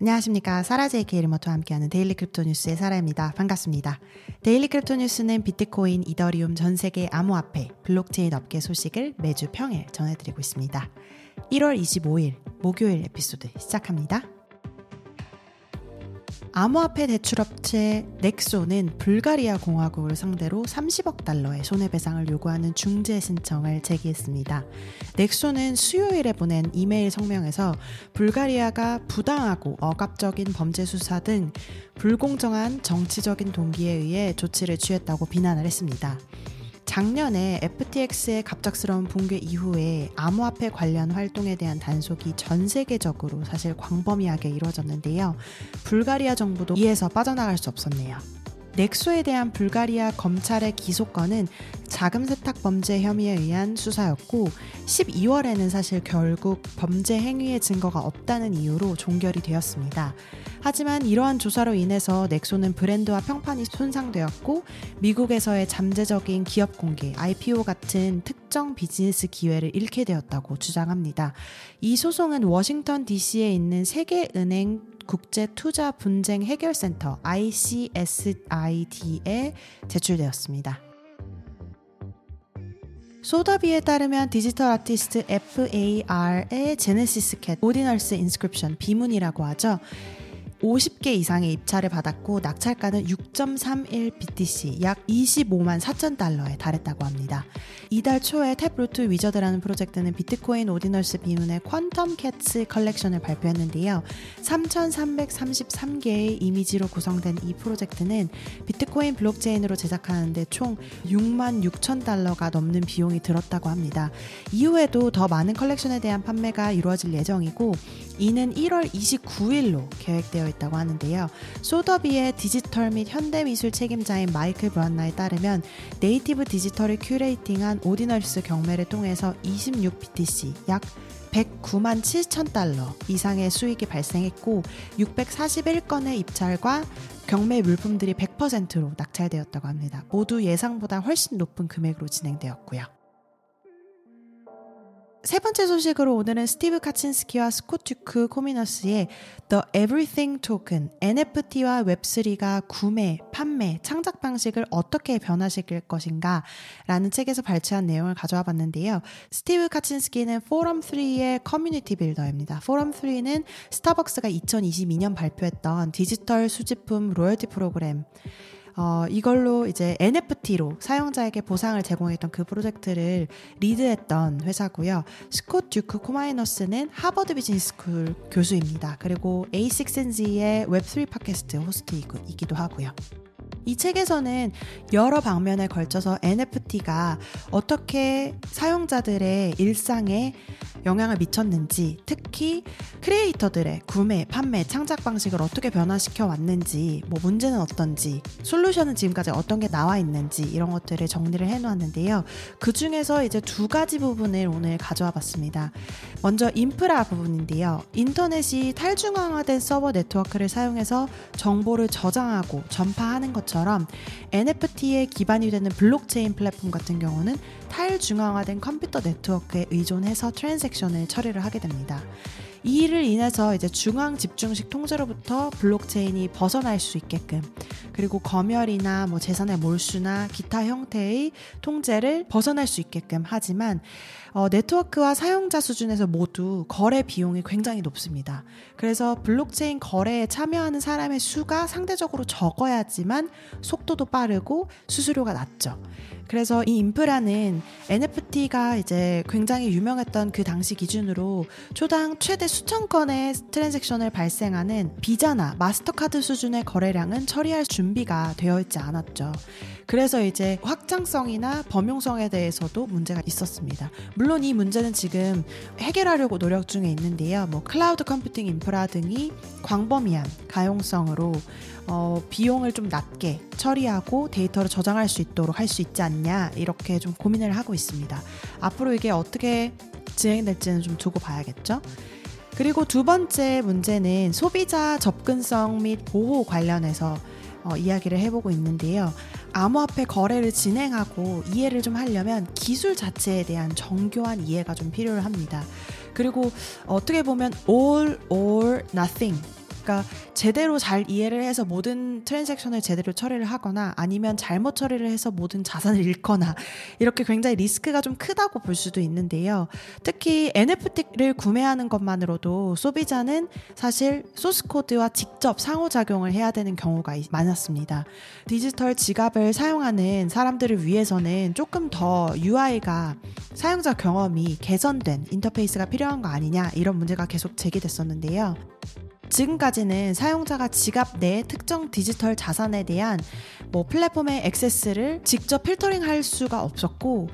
안녕하십니까. 사라 JK 리모터와 함께하는 데일리 크립토 뉴스의 사라입니다. 반갑습니다. 데일리 크립토 뉴스는 비트코인, 이더리움, 전세계 암호화폐, 블록체인 업계 소식을 매주 평일 전해드리고 있습니다. 1월 25일 목요일 에피소드 시작합니다. 암호화폐 대출업체 넥소는 불가리아 공화국을 상대로 30억 달러의 손해배상을 요구하는 중재 신청을 제기했습니다. 넥소는 수요일에 보낸 이메일 성명에서 불가리아가 부당하고 억압적인 범죄 수사 등 불공정한 정치적인 동기에 의해 조치를 취했다고 비난을 했습니다. 작년에 FTX의 갑작스러운 붕괴 이후에 암호화폐 관련 활동에 대한 단속이 전 세계적으로 사실 광범위하게 이루어졌는데요. 불가리아 정부도 이에서 빠져나갈 수 없었네요. 넥소에 대한 불가리아 검찰의 기소건은 자금 세탁 범죄 혐의에 의한 수사였고 12월에는 사실 결국 범죄 행위의 증거가 없다는 이유로 종결이 되었습니다. 하지만 이러한 조사로 인해서 넥소는 브랜드와 평판이 손상되었고 미국에서의 잠재적인 기업 공개, IPO 같은 특정 비즈니스 기회를 잃게 되었다고 주장합니다. 이 소송은 워싱턴 DC에 있는 세계은행 국제투자분쟁해결센터 ICSID에 제출되었습니다. 소더비에 따르면 디지털 아티스트 FAR의 제네시스 캣 Ordinals 인스크립션 비문이라고 하죠. 50개 이상의 입찰을 받았고 낙찰가는 6.31 BTC 약 25만 4천 달러에 달했다고 합니다. 이달 초에 탭루트 위저드라는 프로젝트는 비트코인 오디널스 비문의 퀀텀 캣츠 컬렉션을 발표했는데요. 3,333개의 이미지로 구성된 이 프로젝트는 비트코인 블록체인으로 제작하는데 총 6만 6천 달러가 넘는 비용이 들었다고 합니다. 이후에도 더 많은 컬렉션에 대한 판매가 이루어질 예정이고 이는 1월 29일로 계획되어 있다고 하는데요. 소더비의 디지털 및 현대미술 책임자인 마이클 브란나에 따르면 네이티브 디지털을 큐레이팅한 오디널스 경매를 통해서 26BTC 약 109만 7천 달러 이상의 수익이 발생했고 641건의 입찰과 경매 물품들이 100%로 낙찰되었다고 합니다. 모두 예상보다 훨씬 높은 금액으로 진행되었고요. 세 번째 소식으로 오늘은 스티브 카친스키와 스코튜크 코미너스의 The Everything Token, NFT와 웹3가 구매, 판매, 창작 방식을 어떻게 변화시킬 것인가 라는 책에서 발췌한 내용을 가져와 봤는데요. 스티브 카친스키는 포럼3의 커뮤니티 빌더입니다. 포럼3는 스타벅스가 2022년 발표했던 디지털 수집품 로열티 프로그램 이걸로 이제 NFT로 사용자에게 보상을 제공했던 그 프로젝트를 리드했던 회사고요. 스코튜크 코마이너스는 하버드 비즈니스 스쿨 교수입니다. 그리고 A6NZ의 웹3 팟캐스트 호스트이기도 하고요. 이 책에서는 여러 방면에 걸쳐서 NFT가 어떻게 사용자들의 일상에 영향을 미쳤는지, 특히 크리에이터들의 구매, 판매, 창작 방식을 어떻게 변화시켜 왔는지, 뭐 문제는 어떤지, 솔루션은 지금까지 어떤 게 나와 있는지 이런 것들을 정리를 해놓았는데요. 그 중에서 이제 두 가지 부분을 오늘 가져와 봤습니다. 먼저 인프라 부분인데요. 인터넷이 탈중앙화된 서버 네트워크를 사용해서 정보를 저장하고 전파하는 것처럼 NFT에 기반이 되는 블록체인 플랫폼 같은 경우는 탈중앙화된 컴퓨터 네트워크에 의존해서 트랜잭션을 처리를 하게 됩니다. 이 일을 인해서 이제 중앙 집중식 통제로부터 블록체인이 벗어날 수 있게끔, 그리고 검열이나 뭐 재산의 몰수나 기타 형태의 통제를 벗어날 수 있게끔 하지만 네트워크와 사용자 수준에서 모두 거래 비용이 굉장히 높습니다. 그래서 블록체인 거래에 참여하는 사람의 수가 상대적으로 적어야지만 속도도 빠르고 수수료가 낮죠. 그래서 이 인프라는 NFT가 이제 굉장히 유명했던 그 당시 기준으로 초당 최대 수천 건의 트랜잭션을 발생하는 비자나 마스터카드 수준의 거래량은 처리할 준비가 되어 있지 않았죠. 그래서 이제 확장성이나 범용성에 대해서도 문제가 있었습니다. 물론 이 문제는 지금 해결하려고 노력 중에 있는데요. 뭐 클라우드 컴퓨팅 인프라 등이 광범위한 가용성으로 비용을 좀 낮게 처리하고 데이터를 저장할 수 있도록 할 수 있지 않냐 이렇게 좀 고민을 하고 있습니다. 앞으로 이게 어떻게 진행될지는 좀 두고 봐야겠죠. 그리고 두 번째 문제는 소비자 접근성 및 보호 관련해서 이야기를 해보고 있는데요. 암호화폐 거래를 진행하고 이해를 좀 하려면 기술 자체에 대한 정교한 이해가 좀 필요합니다. 그리고 어떻게 보면 all or nothing 그러니까 제대로 잘 이해를 해서 모든 트랜잭션을 제대로 처리를 하거나 아니면 잘못 처리를 해서 모든 자산을 잃거나 이렇게 굉장히 리스크가 좀 크다고 볼 수도 있는데요. 특히 NFT를 구매하는 것만으로도 소비자는 사실 소스코드와 직접 상호작용을 해야 되는 경우가 많았습니다. 디지털 지갑을 사용하는 사람들을 위해서는 조금 더 UI가 사용자 경험이 개선된 인터페이스가 필요한 거 아니냐 이런 문제가 계속 제기됐었는데요. 지금까지는 사용자가 지갑 내 특정 디지털 자산에 대한 플랫폼의 액세스를 직접 필터링할 수가 없었고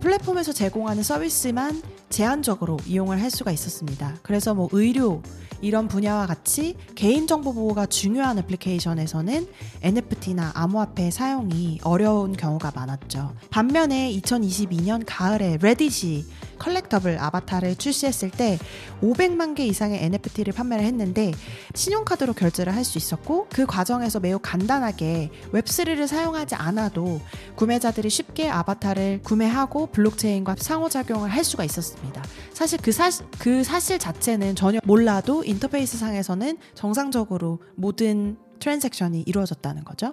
플랫폼에서 제공하는 서비스만 제한적으로 이용을 할 수가 있었습니다. 그래서 의료 이런 분야와 같이 개인정보 보호가 중요한 애플리케이션에서는 NFT나 암호화폐 사용이 어려운 경우가 많았죠. 반면에 2022년 가을에 레딧이 컬렉터블 아바타를 출시했을 때 500만 개 이상의 NFT를 판매를 했는데 신용카드로 결제를 할 수 있었고 그 과정에서 매우 간단하게 웹3를 사용하지 않아도 구매자들이 쉽게 아바타를 구매하고 블록체인과 상호작용을 할 수가 있었습니다. 사실 그 사실 자체는 전혀 몰라도 인터페이스 상에서는 정상적으로 모든 트랜잭션이 이루어졌다는 거죠.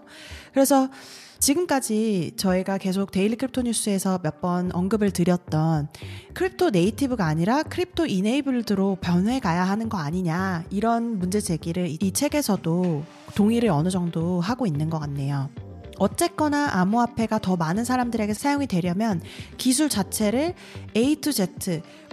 그래서 지금까지 저희가 계속 데일리 크립토 뉴스에서 몇 번 언급을 드렸던 크립토 네이티브가 아니라 크립토 이네이블드로 변해가야 하는 거 아니냐 이런 문제 제기를 이 책에서도 동의를 어느 정도 하고 있는 것 같네요. 어쨌거나 암호화폐가 더 많은 사람들에게 사용이 되려면 기술 자체를 A to Z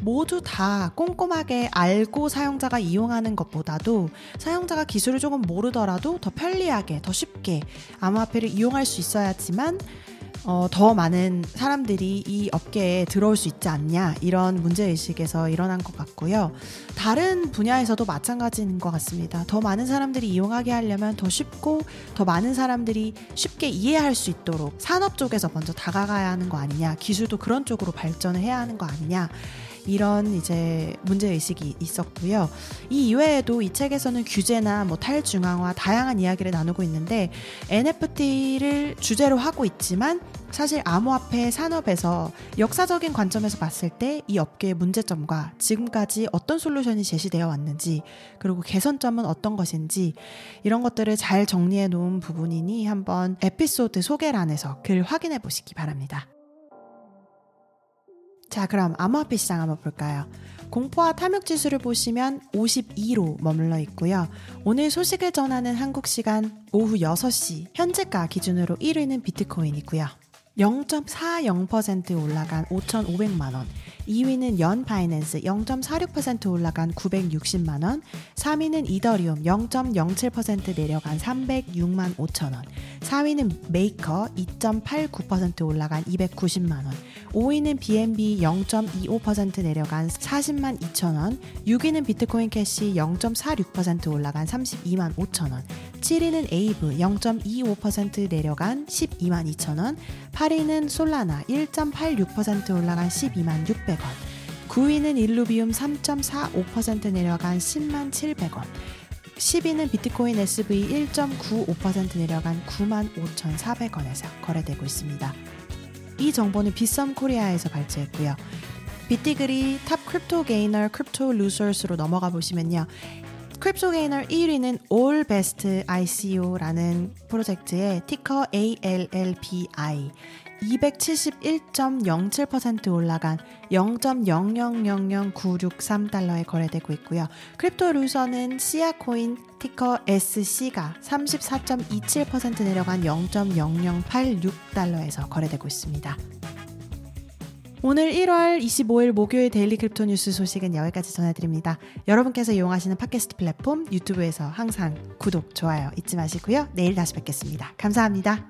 모두 다 꼼꼼하게 알고 사용자가 이용하는 것보다도 사용자가 기술을 조금 모르더라도 더 편리하게, 더 쉽게 암호화폐를 이용할 수 있어야지만 더 많은 사람들이 이 업계에 들어올 수 있지 않냐 이런 문제의식에서 일어난 것 같고요. 다른 분야에서도 마찬가지인 것 같습니다. 더 많은 사람들이 이용하게 하려면 더 쉽고 더 많은 사람들이 쉽게 이해할 수 있도록 산업 쪽에서 먼저 다가가야 하는 거 아니냐, 기술도 그런 쪽으로 발전을 해야 하는 거 아니냐 이런 이제 문제의식이 있었고요. 이 이외에도 이 책에서는 규제나 탈중앙화 다양한 이야기를 나누고 있는데 NFT를 주제로 하고 있지만 사실 암호화폐 산업에서 역사적인 관점에서 봤을 때 이 업계의 문제점과 지금까지 어떤 솔루션이 제시되어 왔는지 그리고 개선점은 어떤 것인지 이런 것들을 잘 정리해 놓은 부분이니 한번 에피소드 소개란에서 글 확인해 보시기 바랍니다. 자, 그럼 암호화폐 시장 한번 볼까요? 공포와 탐욕지수를 보시면 52로 머물러 있고요. 오늘 소식을 전하는 한국시간 오후 6시 현재가 기준으로 1위는 비트코인이고요. 0.40% 올라간 5,500만원, 2위는 연 바이낸스 0.46% 올라간 960만원, 3위는 이더리움 0.07% 내려간 306만 5천원, 4위는 메이커 2.89% 올라간 290만원, 5위는 BNB 0.25% 내려간 40만 2천원, 6위는 비트코인 캐시 0.46% 올라간 32만 5천원, 7위는 에이브 0.25% 내려간 12만 2천원, 8위는 솔라나 1.86% 올라간 12만 600원, 9위는 일루비움 3.45% 내려간 10만 700원, 10위는 비트코인 SV 1.95% 내려간 9만 5,400원에서 거래되고 있습니다. 이 정보는 빗썸코리아에서 발췌했고요. 비티글이 탑 크립토 게이너 크립토 루소스로 넘어가 보시면요. 크립토 게이너 1위는 All Best ICO라는 프로젝트의 티커 ALLBI 271.07% 올라간 0.0000963달러에 거래되고 있고요. 크립토 루서는 시아 코인 티커 SC가 34.27% 내려간 0.0086달러에서 거래되고 있습니다. 오늘 1월 25일 목요일 데일리 크립토 뉴스 소식은 여기까지 전해드립니다. 여러분께서 이용하시는 팟캐스트 플랫폼 유튜브에서 항상 구독, 좋아요 잊지 마시고요. 내일 다시 뵙겠습니다. 감사합니다.